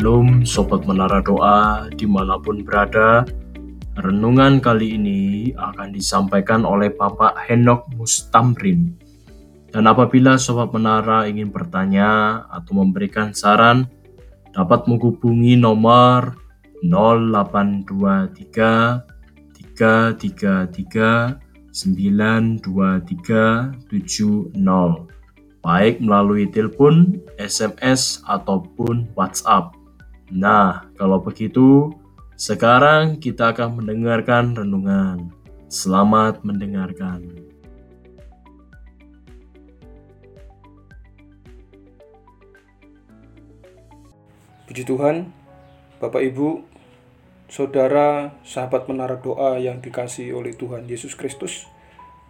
Shalom Sobat Menara Doa dimanapun berada. Renungan kali ini akan disampaikan oleh Bapak Henok Mustamrin. Dan apabila Sobat Menara ingin bertanya atau memberikan saran, dapat menghubungi nomor 0823 333 92370. Baik melalui telepon, SMS, ataupun WhatsApp. Nah, kalau begitu, sekarang kita akan mendengarkan renungan. Selamat mendengarkan. Puji Tuhan, Bapak Ibu, Saudara, sahabat Menara Doa yang dikasihi oleh Tuhan Yesus Kristus.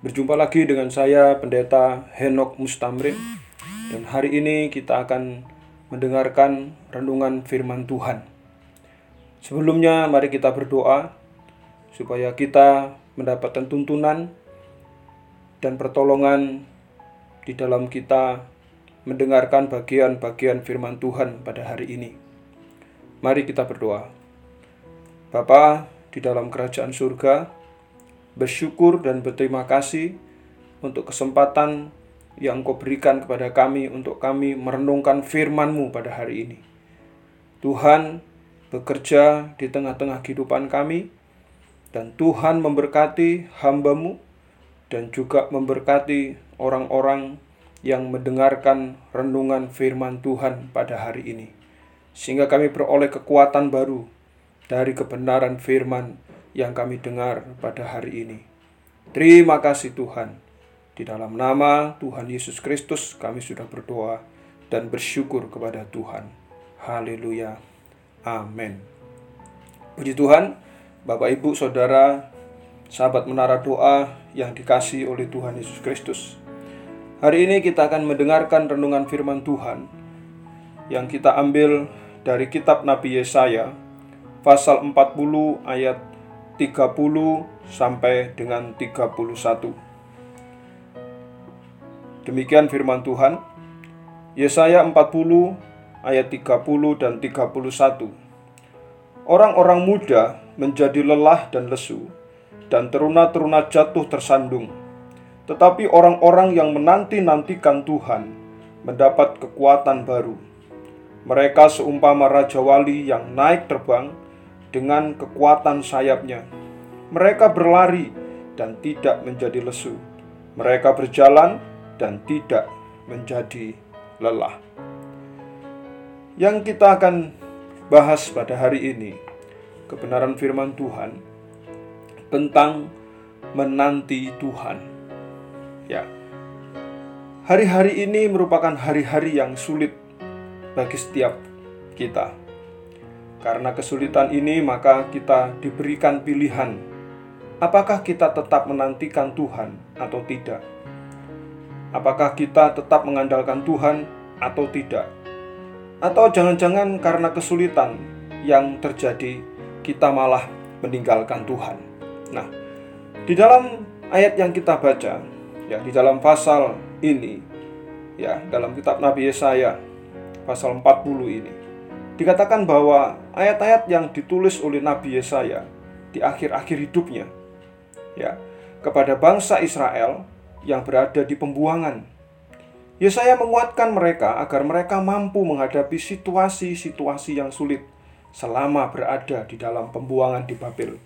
Berjumpa lagi dengan saya, Pendeta Henok Mustamrin. Dan hari ini kita akan mendengarkan renungan firman Tuhan. Sebelumnya, mari kita berdoa supaya kita mendapatkan tuntunan dan pertolongan di dalam kita mendengarkan bagian-bagian firman Tuhan pada hari ini. Mari kita berdoa. Bapa, di dalam kerajaan surga, bersyukur dan berterima kasih untuk kesempatan yang Engkau berikan kepada kami untuk kami merenungkan firman-Mu pada hari ini. Tuhan bekerja di tengah-tengah kehidupan kami, dan Tuhan memberkati hamba-Mu dan juga memberkati orang-orang yang mendengarkan renungan firman Tuhan pada hari ini, sehingga kami beroleh kekuatan baru dari kebenaran firman yang kami dengar pada hari ini. Terima kasih Tuhan. Di dalam nama Tuhan Yesus Kristus kami sudah berdoa dan bersyukur kepada Tuhan. Haleluya. Amin. Puji Tuhan, Bapak Ibu, Saudara, sahabat Menara Doa yang dikasihi oleh Tuhan Yesus Kristus. Hari ini kita akan mendengarkan renungan firman Tuhan yang kita ambil dari kitab Nabi Yesaya pasal 40 ayat 30 sampai dengan 31. Demikian firman Tuhan, Yesaya 40 ayat 30 dan 31. Orang-orang muda menjadi lelah dan lesu, dan teruna-teruna jatuh tersandung. Tetapi orang-orang yang menanti-nantikan Tuhan mendapat kekuatan baru. Mereka seumpama raja wali yang naik terbang dengan kekuatan sayapnya. Mereka berlari dan tidak menjadi lesu. Mereka berjalan dan tidak menjadi lelah. Yang kita akan bahas pada hari ini, kebenaran firman Tuhan tentang menanti Tuhan. Ya. Hari-hari ini merupakan hari-hari yang sulit bagi setiap kita. Karena kesulitan ini, maka kita diberikan pilihan. Apakah kita tetap menantikan Tuhan atau tidak? Apakah kita tetap mengandalkan Tuhan atau tidak? Atau jangan-jangan karena kesulitan yang terjadi, kita malah meninggalkan Tuhan. Nah, di dalam ayat yang kita baca, ya, di dalam pasal ini, ya, dalam kitab Nabi Yesaya, pasal 40 ini, dikatakan bahwa ayat-ayat yang ditulis oleh Nabi Yesaya di akhir-akhir hidupnya, ya, kepada bangsa Israel yang berada di pembuangan. Yesaya menguatkan mereka agar mereka mampu menghadapi situasi-situasi yang sulit selama berada di dalam pembuangan di Babel.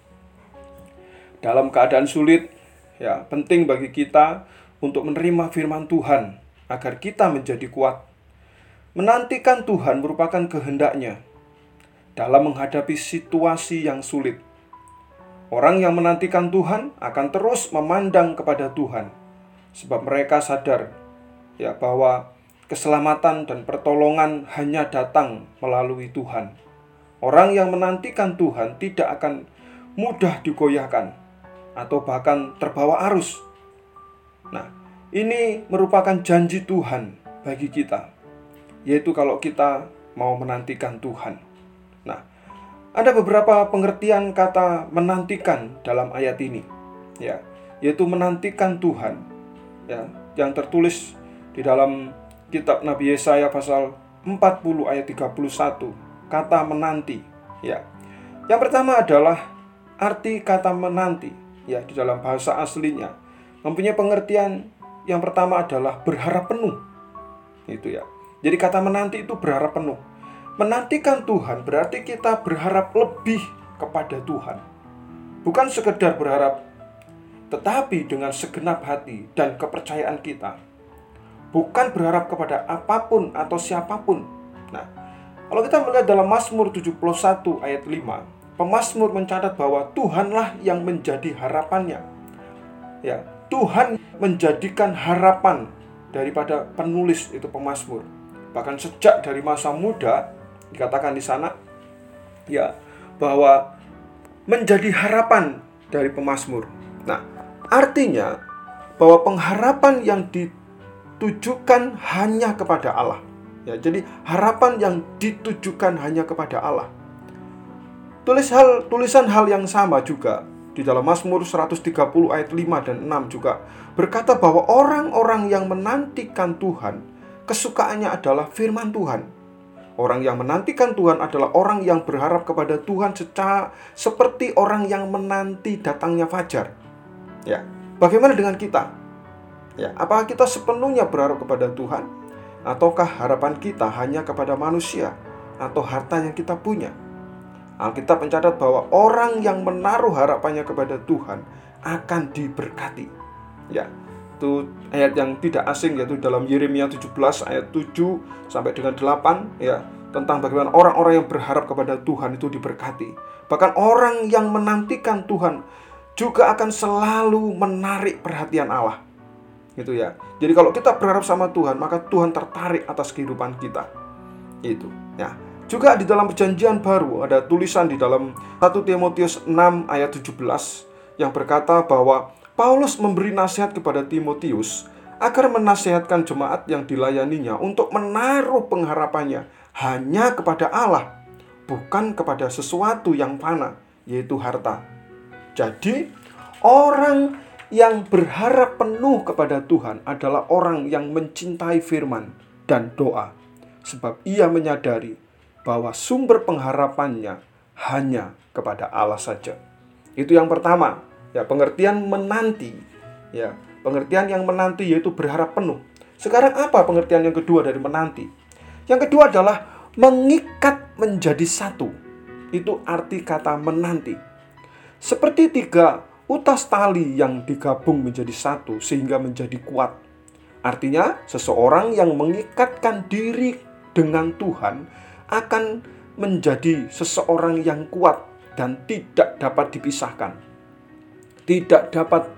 Dalam keadaan sulit, ya, penting bagi kita untuk menerima firman Tuhan agar kita menjadi kuat. Menantikan Tuhan merupakan kehendak-Nya dalam menghadapi situasi yang sulit. Orang yang menantikan Tuhan akan terus memandang kepada Tuhan, sebab mereka sadar, ya, bahwa keselamatan dan pertolongan hanya datang melalui Tuhan. Orang yang menantikan Tuhan tidak akan mudah digoyahkan atau bahkan terbawa arus. Nah, ini merupakan janji Tuhan bagi kita, yaitu kalau kita mau menantikan Tuhan. Nah, ada beberapa pengertian kata menantikan dalam ayat ini, ya, yaitu menantikan Tuhan, ya, yang tertulis di dalam kitab Nabi Yesaya pasal 40 ayat 31 kata menanti, ya. Yang pertama adalah arti kata menanti, ya, di dalam bahasa aslinya mempunyai pengertian yang pertama adalah berharap penuh. Itu ya. Jadi kata menanti itu berharap penuh. Menantikan Tuhan berarti kita berharap lebih kepada Tuhan. Bukan sekedar berharap, tetapi dengan segenap hati dan kepercayaan kita. Bukan berharap kepada apapun atau siapapun. Nah, kalau kita melihat dalam Mazmur 71 ayat 5, pemazmur mencatat bahwa Tuhanlah yang menjadi harapannya. Ya, Tuhan menjadikan harapan daripada penulis itu pemazmur. Bahkan sejak dari masa muda dikatakan di sana, ya, bahwa menjadi harapan dari pemazmur. Nah, artinya bahwa pengharapan yang ditujukan hanya kepada Allah. Ya, jadi harapan yang ditujukan hanya kepada Allah. Tulisan hal yang sama juga di dalam Mazmur 130 ayat 5 dan 6 juga berkata bahwa orang-orang yang menantikan Tuhan, kesukaannya adalah firman Tuhan. Orang yang menantikan Tuhan adalah orang yang berharap kepada Tuhan seperti orang yang menanti datangnya fajar. Ya, bagaimana dengan kita? Ya, apakah kita sepenuhnya berharap kepada Tuhan, ataukah harapan kita hanya kepada manusia atau harta yang kita punya? Alkitab mencatat bahwa orang yang menaruh harapannya kepada Tuhan akan diberkati. Ya, itu ayat yang tidak asing, yaitu dalam Yeremia 17 ayat 7 sampai dengan 8, ya, tentang bagaimana orang-orang yang berharap kepada Tuhan itu diberkati. Bahkan orang yang menantikan Tuhan juga akan selalu menarik perhatian Allah. Gitu ya. Jadi kalau kita berharap sama Tuhan, maka Tuhan tertarik atas kehidupan kita. Itu. Ya. Juga di dalam perjanjian baru ada tulisan di dalam 1 Timotius 6 ayat 17 yang berkata bahwa Paulus memberi nasihat kepada Timotius agar menasihatkan jemaat yang dilayaninya untuk menaruh pengharapannya hanya kepada Allah, bukan kepada sesuatu yang fana, yaitu harta. Jadi, orang yang berharap penuh kepada Tuhan adalah orang yang mencintai firman dan doa, sebab ia menyadari bahwa sumber pengharapannya hanya kepada Allah saja. Itu yang pertama. Ya, pengertian menanti, ya, pengertian yang menanti yaitu berharap penuh. Sekarang apa pengertian yang kedua dari menanti? Yang kedua adalah mengikat menjadi satu. Itu arti kata menanti. Seperti tiga utas tali yang digabung menjadi satu sehingga menjadi kuat. Artinya seseorang yang mengikatkan diri dengan Tuhan akan menjadi seseorang yang kuat dan tidak dapat dipisahkan, tidak dapat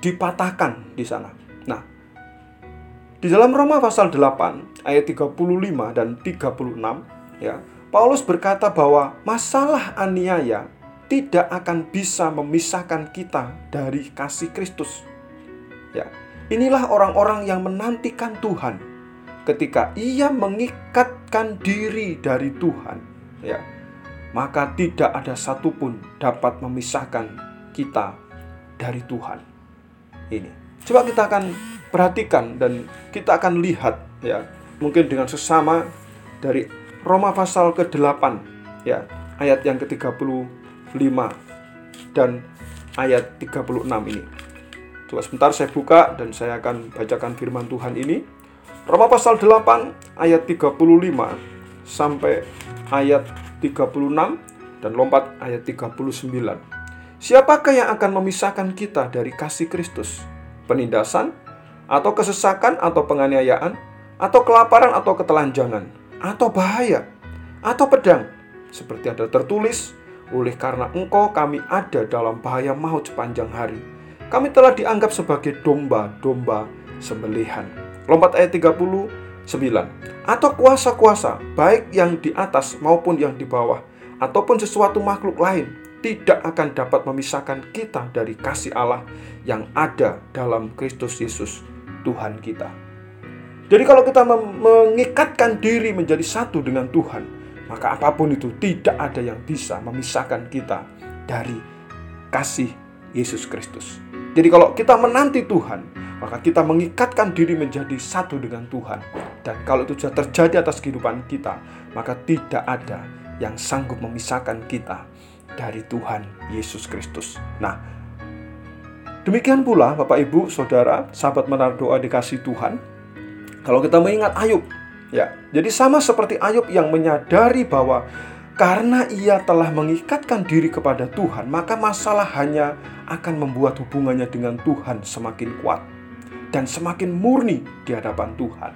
dipatahkan di sana. Nah, di dalam Roma pasal 8 ayat 35 dan 36, ya, Paulus berkata bahwa masalah aniaya tidak akan bisa memisahkan kita dari kasih Kristus. Ya, inilah orang-orang yang menantikan Tuhan ketika ia mengikatkan diri dari Tuhan, ya. Maka tidak ada satupun dapat memisahkan kita dari Tuhan. Ini coba kita akan perhatikan dan kita akan lihat, ya, mungkin dengan sesama dari Roma pasal ke-8, ya, ayat yang ke-35 dan ayat 36 ini. Coba sebentar saya buka dan saya akan bacakan firman Tuhan ini. Roma pasal 8 ayat 35 sampai ayat 36 dan lompat ayat 39. Siapakah yang akan memisahkan kita dari kasih Kristus? Penindasan? Atau kesesakan? Atau penganiayaan? Atau kelaparan? Atau ketelanjangan? Atau bahaya? Atau pedang? Seperti ada tertulis, oleh karena engkau kami ada dalam bahaya maut sepanjang hari. Kami telah dianggap sebagai domba-domba sembelihan. Lompat ayat 39. Atau kuasa-kuasa, baik yang di atas maupun yang di bawah, ataupun sesuatu makhluk lain, tidak akan dapat memisahkan kita dari kasih Allah yang ada dalam Kristus Yesus Tuhan kita. Jadi kalau kita mengikatkan diri menjadi satu dengan Tuhan, maka apapun itu tidak ada yang bisa memisahkan kita dari kasih Yesus Kristus. Jadi kalau kita menanti Tuhan, maka kita mengikatkan diri menjadi satu dengan Tuhan. Dan kalau itu sudah terjadi atas kehidupan kita, maka tidak ada yang sanggup memisahkan kita dari Tuhan Yesus Kristus. Nah, demikian pula Bapak Ibu, Saudara, sahabat Menara Doa dikasihi Tuhan, kalau kita mengingat Ayub, ya, jadi sama seperti Ayub yang menyadari bahwa karena ia telah mengikatkan diri kepada Tuhan, maka masalah hanya akan membuat hubungannya dengan Tuhan semakin kuat dan semakin murni di hadapan Tuhan.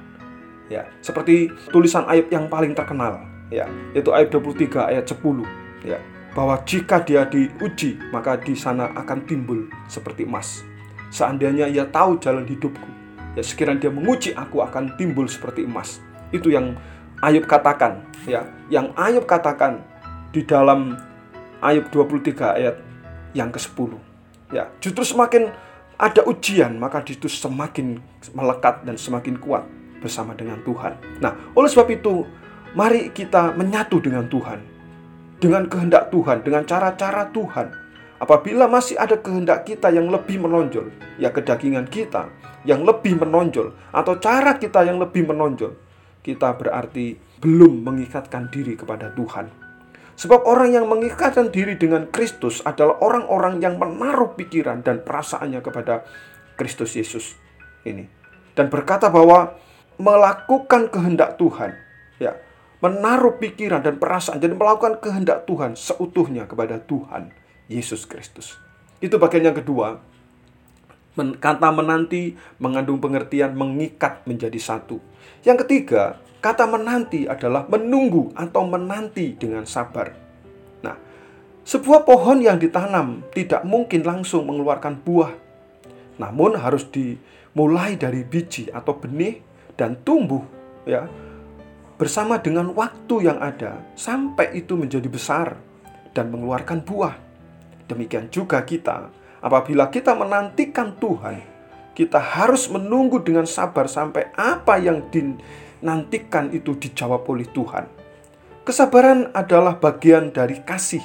Ya, seperti tulisan Ayub yang paling terkenal, ya, yaitu Ayub 23 ayat 10, ya, bahwa jika dia diuji, maka di sana akan timbul seperti emas. Seandainya ia tahu jalan hidupku, ya, sekiranya dia menguji aku akan timbul seperti emas. Itu yang Ayub katakan, ya, yang Ayub katakan di dalam Ayub 23 ayat yang ke-10, ya. Justru semakin ada ujian, maka itu semakin melekat dan semakin kuat bersama dengan Tuhan. Nah, oleh sebab itu, mari kita menyatu dengan Tuhan, dengan kehendak Tuhan, dengan cara-cara Tuhan. Apabila masih ada kehendak kita yang lebih menonjol, ya, kedagingan kita yang lebih menonjol, atau cara kita yang lebih menonjol, kita berarti belum mengikatkan diri kepada Tuhan. Sebab orang yang mengikatkan diri dengan Kristus adalah orang-orang yang menaruh pikiran dan perasaannya kepada Kristus Yesus ini. Dan berkata bahwa melakukan kehendak Tuhan, ya, menaruh pikiran dan perasaan, jadi melakukan kehendak Tuhan seutuhnya kepada Tuhan Yesus Kristus. Itu bagian yang kedua. Kata menanti mengandung pengertian mengikat menjadi satu. Yang ketiga, kata menanti adalah menunggu atau menanti dengan sabar. Nah, sebuah pohon yang ditanam tidak mungkin langsung mengeluarkan buah, namun harus dimulai dari biji atau benih dan tumbuh, ya, bersama dengan waktu yang ada sampai itu menjadi besar dan mengeluarkan buah. Demikian juga kita. Apabila kita menantikan Tuhan, kita harus menunggu dengan sabar sampai apa yang dinantikan itu dijawab oleh Tuhan. Kesabaran adalah bagian dari kasih,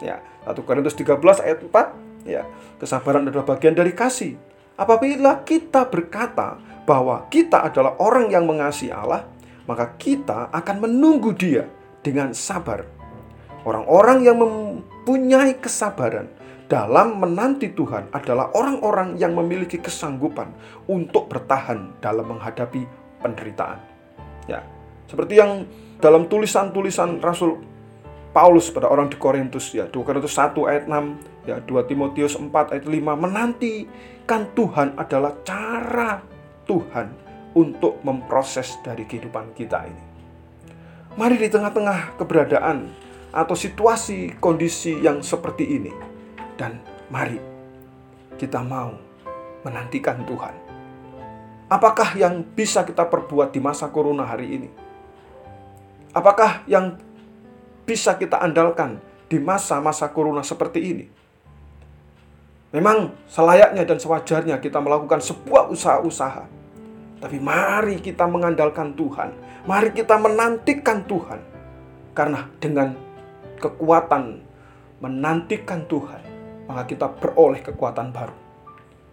ya, 1 Korintus 13 ayat 4, ya. Kesabaran adalah bagian dari kasih. Apabila kita berkata bahwa kita adalah orang yang mengasihi Allah, maka kita akan menunggu Dia dengan sabar. Orang-orang yang mempunyai kesabaran dalam menanti Tuhan adalah orang-orang yang memiliki kesanggupan untuk bertahan dalam menghadapi penderitaan. Ya, seperti yang dalam tulisan-tulisan Rasul Paulus pada orang di Korintus, ya, 2 Korintus 1 ayat 6, ya, 2 Timotius 4 ayat 5, menantikan Tuhan adalah cara Tuhan untuk memproses dari kehidupan kita ini. Mari di tengah-tengah keberadaan atau situasi kondisi yang seperti ini, dan mari kita mau menantikan Tuhan. Apakah yang bisa kita perbuat di masa corona hari ini? Apakah yang bisa kita andalkan di masa-masa corona seperti ini? Memang selayaknya dan sewajarnya kita melakukan sebuah usaha-usaha, tapi mari kita mengandalkan Tuhan. Mari kita menantikan Tuhan. Karena dengan kekuatan menantikan Tuhan, maka kita beroleh kekuatan baru.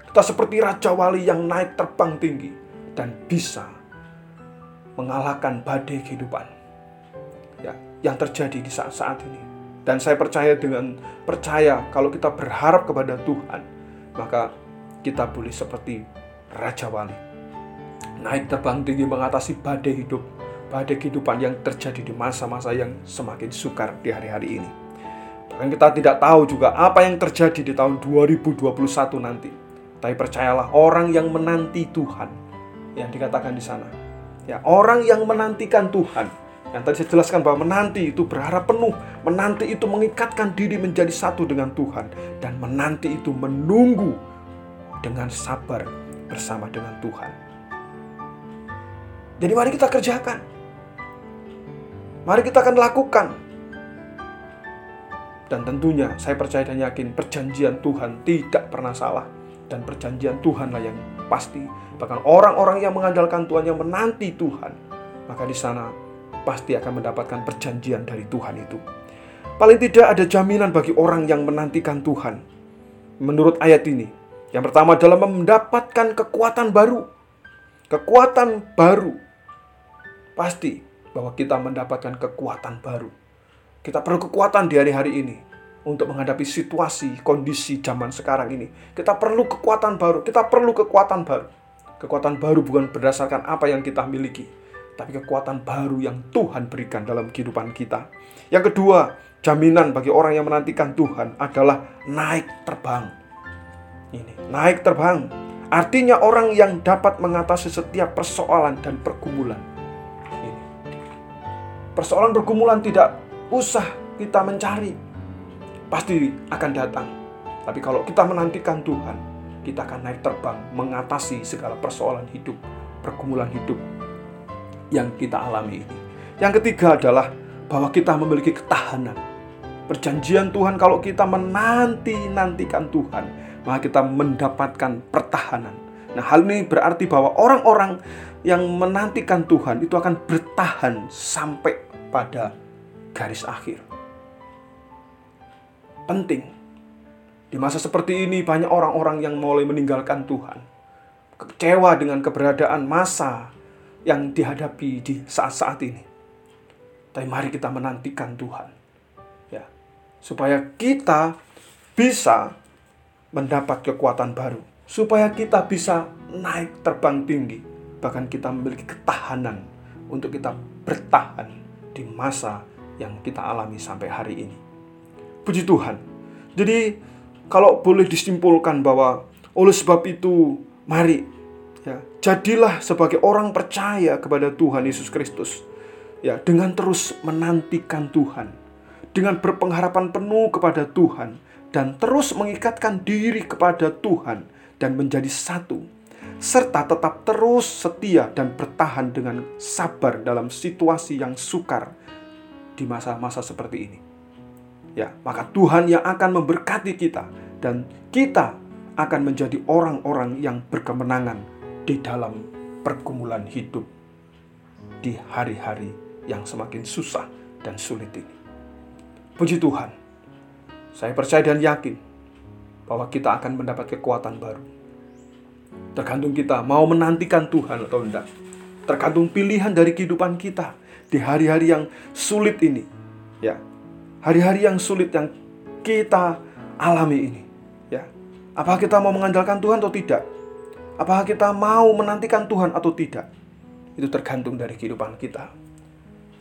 Kita seperti Raja Wali yang naik terbang tinggi dan bisa mengalahkan badai kehidupan, ya, yang terjadi di saat-saat ini. Dan saya percaya kalau kita berharap kepada Tuhan, maka kita boleh seperti Raja Wali, naik terbang tinggi mengatasi badai hidup, badai kehidupan yang terjadi di masa-masa yang semakin sukar di hari-hari ini. Dan kita tidak tahu juga apa yang terjadi di tahun 2021 nanti. Tapi percayalah, orang yang menanti Tuhan, yang dikatakan di sana, ya, orang yang menantikan Tuhan, yang tadi saya jelaskan bahwa menanti itu berharap penuh, menanti itu mengikatkan diri menjadi satu dengan Tuhan, dan menanti itu menunggu dengan sabar bersama dengan Tuhan. Jadi mari kita kerjakan, mari kita akan lakukan. Dan tentunya saya percaya dan yakin perjanjian Tuhan tidak pernah salah. Dan perjanjian Tuhanlah yang pasti. Bahkan orang-orang yang mengandalkan Tuhan, yang menanti Tuhan, maka di sana pasti akan mendapatkan perjanjian dari Tuhan itu. Paling tidak ada jaminan bagi orang yang menantikan Tuhan. Menurut ayat ini, yang pertama adalah mendapatkan kekuatan baru. Kekuatan baru. Pasti bahwa kita mendapatkan kekuatan baru. Kita perlu kekuatan di hari-hari ini untuk menghadapi situasi, kondisi zaman sekarang ini. Kita perlu kekuatan baru. Kekuatan baru bukan berdasarkan apa yang kita miliki, tapi kekuatan baru yang Tuhan berikan dalam kehidupan kita. Yang kedua, jaminan bagi orang yang menantikan Tuhan adalah naik terbang. Ini, naik terbang. Artinya orang yang dapat mengatasi setiap persoalan dan pergumulan. Ini. Persoalan pergumulan tidak usah kita mencari, pasti akan datang. Tapi kalau kita menantikan Tuhan, kita akan naik terbang mengatasi segala persoalan hidup, pergumulan hidup yang kita alami ini. Yang ketiga adalah bahwa kita memiliki ketahanan. Perjanjian Tuhan, kalau kita menanti-nantikan Tuhan, maka kita mendapatkan pertahanan. Nah, hal ini berarti bahwa orang-orang yang menantikan Tuhan itu akan bertahan sampai pada garis akhir. Penting. Di masa seperti ini banyak orang-orang yang mulai meninggalkan Tuhan, kecewa dengan keberadaan masa yang dihadapi di saat-saat ini. Tapi mari kita menantikan Tuhan, ya, supaya kita bisa mendapat kekuatan baru, supaya kita bisa naik terbang tinggi, bahkan kita memiliki ketahanan untuk kita bertahan di masa yang kita alami sampai hari ini. Puji Tuhan. Jadi kalau boleh disimpulkan bahwa oleh sebab itu mari, ya, jadilah sebagai orang percaya kepada Tuhan Yesus Kristus, ya, dengan terus menantikan Tuhan, dengan berpengharapan penuh kepada Tuhan, dan terus mengikatkan diri kepada Tuhan dan menjadi satu, serta tetap terus setia dan bertahan dengan sabar dalam situasi yang sukar di masa-masa seperti ini. Ya, maka Tuhan yang akan memberkati kita, dan kita akan menjadi orang-orang yang berkemenangan di dalam pergumulan hidup di hari-hari yang semakin susah dan sulit ini. Puji Tuhan. Saya percaya dan yakin bahwa kita akan mendapat kekuatan baru. Tergantung kita mau menantikan Tuhan atau tidak. Tergantung pilihan dari kehidupan kita di hari-hari yang sulit ini, ya. Hari-hari yang sulit yang kita alami ini, ya. Apakah kita mau mengandalkan Tuhan atau tidak? Apakah kita mau menantikan Tuhan atau tidak? Itu tergantung dari kehidupan kita.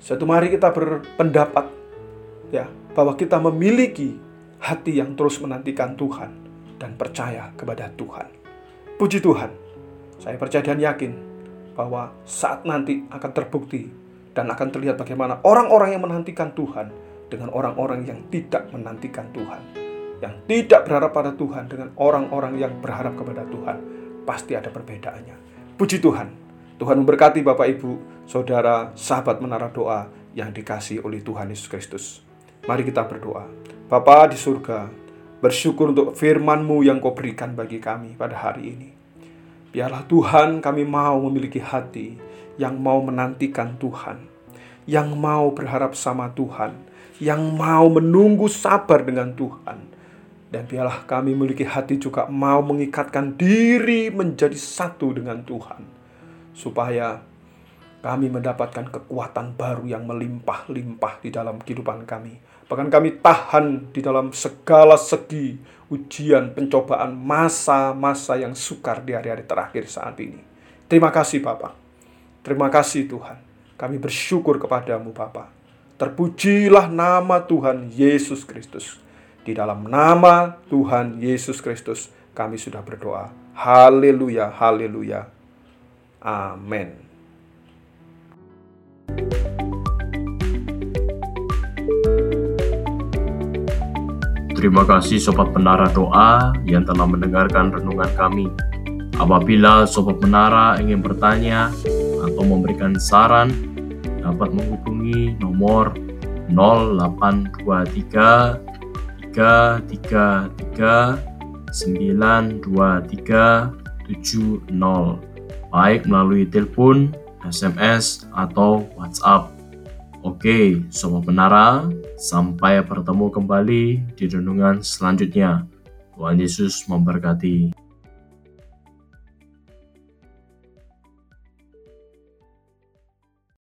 Suatu hari kita berpendapat, ya, bahwa kita memiliki hati yang terus menantikan Tuhan dan percaya kepada Tuhan. Puji Tuhan. Saya percaya dan yakin bahwa saat nanti akan terbukti dan akan terlihat bagaimana orang-orang yang menantikan Tuhan dengan orang-orang yang tidak menantikan Tuhan, yang tidak berharap pada Tuhan dengan orang-orang yang berharap kepada Tuhan. Pasti ada perbedaannya. Puji Tuhan. Tuhan memberkati Bapak, Ibu, Saudara, sahabat Menara Doa yang dikasihi oleh Tuhan Yesus Kristus. Mari kita berdoa. Bapa di surga, bersyukur untuk firman-Mu yang Kau berikan bagi kami pada hari ini. Biarlah Tuhan, kami mau memiliki hati yang mau menantikan Tuhan, yang mau berharap sama Tuhan, yang mau menunggu sabar dengan Tuhan. Dan biarlah kami memiliki hati juga mau mengikatkan diri menjadi satu dengan Tuhan, supaya kami mendapatkan kekuatan baru yang melimpah-limpah di dalam kehidupan kami. Bahkan kami tahan di dalam segala segi ujian, pencobaan, masa-masa yang sukar di hari-hari terakhir saat ini. Terima kasih Bapa. Terima kasih Tuhan. Kami bersyukur kepada-Mu Bapa. Terpujilah nama Tuhan Yesus Kristus. Di dalam nama Tuhan Yesus Kristus kami sudah berdoa. Haleluya, haleluya. Amin. Terima kasih Sobat Menara Doa yang telah mendengarkan renungan kami. Apabila Sobat Menara ingin bertanya atau memberikan saran, dapat menghubungi nomor 0823 333 92370. Baik melalui telepon, SMS, atau WhatsApp. Oke, Sobat Menara, sampai bertemu kembali di renungan selanjutnya. Tuhan Yesus memberkati.